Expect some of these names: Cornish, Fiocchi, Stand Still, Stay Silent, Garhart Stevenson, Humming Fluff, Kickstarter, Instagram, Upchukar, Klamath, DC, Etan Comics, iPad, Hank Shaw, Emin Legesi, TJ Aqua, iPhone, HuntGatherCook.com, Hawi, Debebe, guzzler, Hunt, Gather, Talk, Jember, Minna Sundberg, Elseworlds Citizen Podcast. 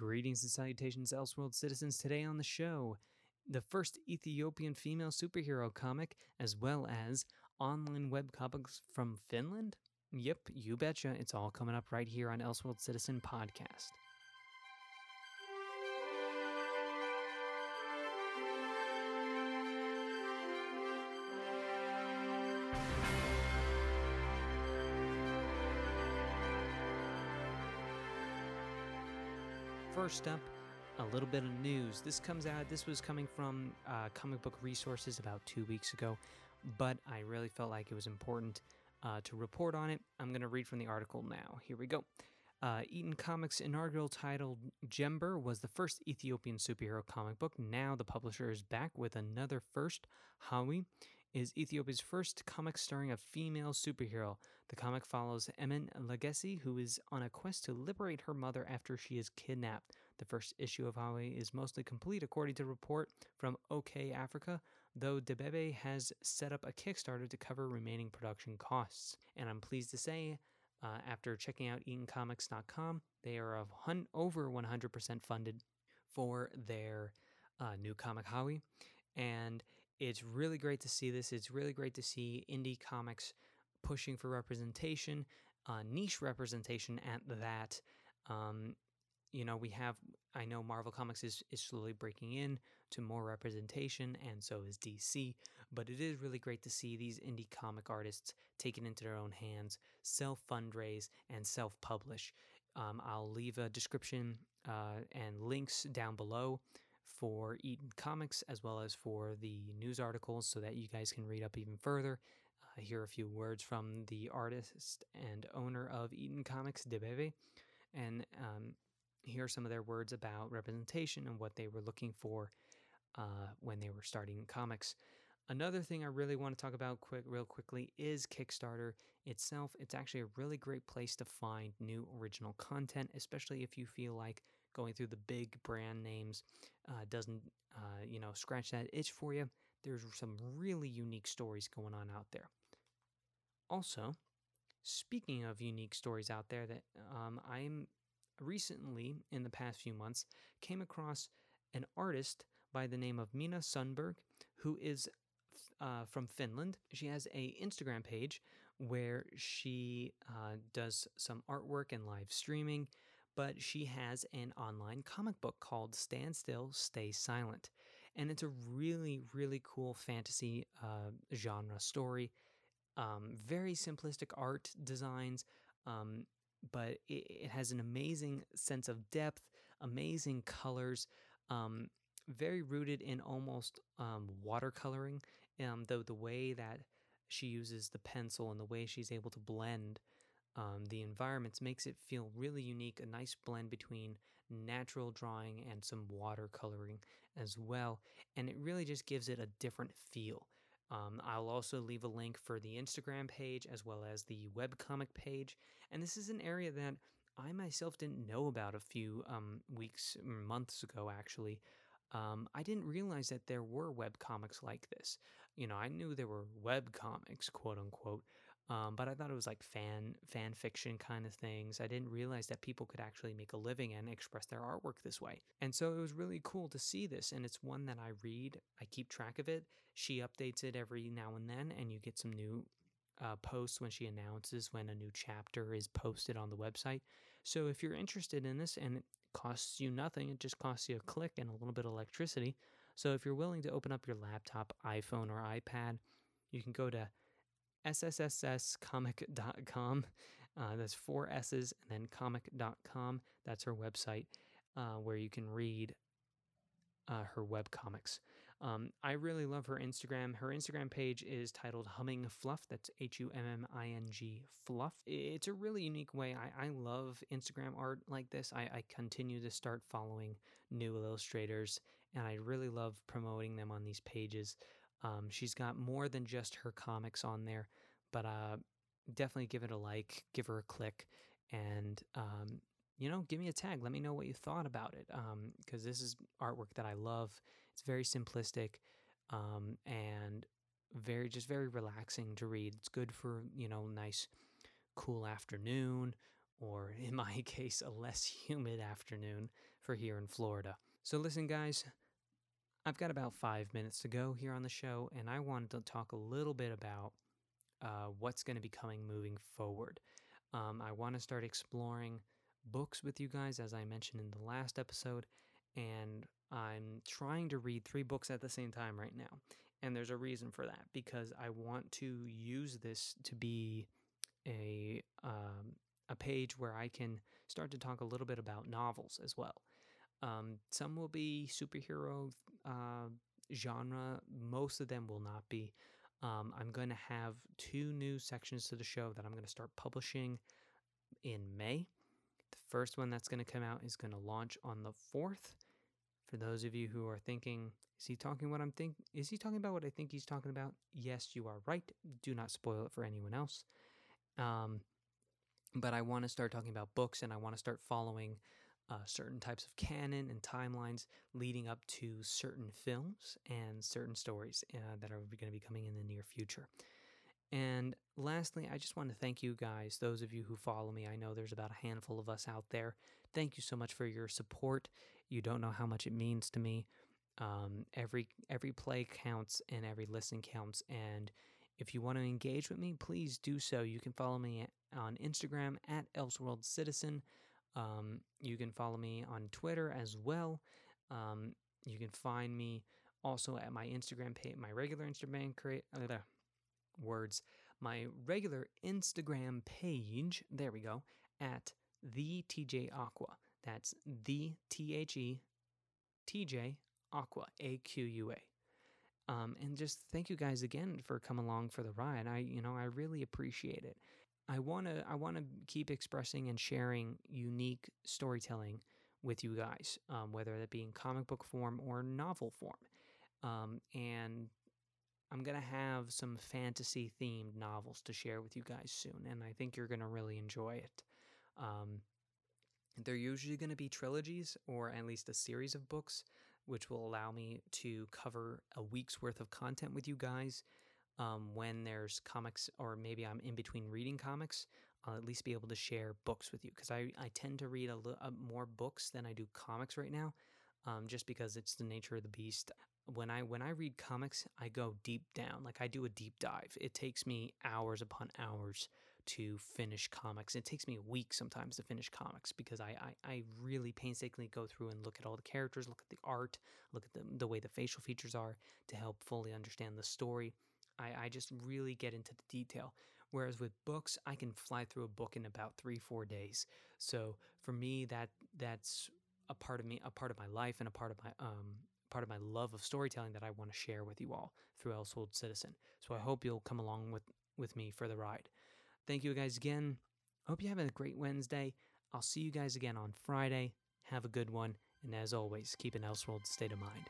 Greetings and salutations, Elseworlds citizens. Today on the show, the first Ethiopian female superhero comic, as well as online web comics from Finland. Yep, you betcha. It's all coming up right here on Elseworlds Citizen Podcast. First up, a little bit of news. This was coming from comic book resources about 2 weeks ago, but I really felt like it was important to report on it. I'm going to read from the article now. Here we go. Etan Comics' inaugural title, Jember, was the first Ethiopian superhero comic book. Now the publisher is back with another first. Hawi is Ethiopia's first comic starring a female superhero. The comic follows Emin Legesi, who is on a quest to liberate her mother after she is kidnapped. The first issue of Hawi is mostly complete, according to a report from OK Africa, though Debebe has set up a Kickstarter to cover remaining production costs. And I'm pleased to say, after checking out EtanComics.com, they are over 100% funded for their new comic Hawi, and it's really great to see this. It's really great to see indie comics pushing for representation, niche representation at that. I know Marvel Comics is slowly breaking in to more representation, and so is DC, but it is really great to see these indie comic artists take it into their own hands, self-fundraise, and self-publish. I'll leave a description and links down below for Etan Comics, as well as for the news articles, so that you guys can read up even further. Hear a few words from the artist and owner of Etan Comics, Debebe, and hear some of their words about representation and what they were looking for when they were starting comics. Another thing I really want to talk about real quickly is Kickstarter itself. It's actually a really great place to find new original content, especially if you feel like going through the big brand names doesn't, scratch that itch for you. There's some really unique stories going on out there. Also, speaking of unique stories out there, that I'm recently, in the past few months, came across an artist by the name of Minna Sundberg, who is from Finland. She has an Instagram page where she does some artwork and live streaming, but she has an online comic book called Stand Still, Stay Silent. And it's a really, really cool fantasy genre story. Very simplistic art designs, but it has an amazing sense of depth, amazing colors, very rooted in almost watercoloring, though the way that she uses the pencil and the way she's able to blend the environments makes it feel really unique, a nice blend between natural drawing and some watercoloring as well, and it really just gives it a different feel. I'll also leave a link for the Instagram page as well as the webcomic page, and this is an area that I myself didn't know about a few months ago, actually. I didn't realize that there were webcomics like this. I knew there were webcomics, quote unquote, but I thought it was like fan fiction kind of things. I didn't realize that people could actually make a living and express their artwork this way. And so it was really cool to see this, and it's one that I read. I keep track of it. She updates it every now and then, and you get some new posts when she announces when a new chapter is posted on the website. So if you're interested in this, and costs you nothing. It just costs you a click and a little bit of electricity. So if you're willing to open up your laptop, iPhone, or iPad, you can go to ssscomic.com. That's four S's and then comic.com. That's her website where you can read her webcomics. I really love her Instagram. Her Instagram page is titled Humming Fluff. That's Humming Fluff. It's a really unique way. I love Instagram art like this. I continue to start following new illustrators, and I really love promoting them on these pages. She's got more than just her comics on there, but definitely give it a like, give her a click, and give me a tag. Let me know what you thought about it, because this is artwork that I love. It's very simplistic and very relaxing to read. It's good for, nice, cool afternoon, or in my case, a less humid afternoon for here in Florida. So listen, guys, I've got about 5 minutes to go here on the show, and I wanted to talk a little bit about what's going to be coming moving forward. I want to start exploring books with you guys, as I mentioned in the last episode, and I'm trying to read 3 books at the same time right now, and there's a reason for that, because I want to use this to be a page where I can start to talk a little bit about novels as well. Some will be superhero genre, most of them will not be. I'm going to have 2 new sections to the show that I'm going to start publishing in May. The first one that's going to come out is going to launch on the 4th. For those of you who are thinking, is he talking about what I think he's talking about? Yes, you are right. Do not spoil it for anyone else. But I want to start talking about books, and I want to start following certain types of canon and timelines leading up to certain films and certain stories that are going to be coming in the near future. And lastly, I just want to thank you guys, those of you who follow me. I know there's about a handful of us out there. Thank you so much for your support. You don't know how much it means to me. Every play counts and every listen counts. And if you want to engage with me, please do so. You can follow me on Instagram at Elseworlds Citizen. You can follow me on Twitter as well. You can find me also at my Instagram page, my regular Instagram page, there we go, at the TJ Aqua. That's the TJ Aqua, AQUA. And just thank you guys again for coming along for the ride. I really appreciate it. I want to keep expressing and sharing unique storytelling with you guys, whether that be in comic book form or novel form. And I'm going to have some fantasy-themed novels to share with you guys soon, and I think you're going to really enjoy it. They're usually going to be trilogies, or at least a series of books, which will allow me to cover a week's worth of content with you guys. When there's comics, or maybe I'm in between reading comics, I'll at least be able to share books with you, because I tend to read more books than I do comics right now, just because it's the nature of the beast. When I read comics, I go deep down, like I do a deep dive. It takes me hours upon hours to finish comics. It takes me a week sometimes to finish comics, because I really painstakingly go through and look at all the characters, look at the art, look at the way the facial features are to help fully understand the story. I just really get into the detail, whereas with books, I can fly through a book in about 3-4 days. So for me, that's a part of me, a part of my life, and a part of my love of storytelling that I want to share with you all through Elseworlds Citizen. So I hope you'll come along with me for the ride. Thank you guys again. Hope you have a great Wednesday. I'll see you guys again on Friday. Have a good one, and as always, keep an Elseworlds state of mind.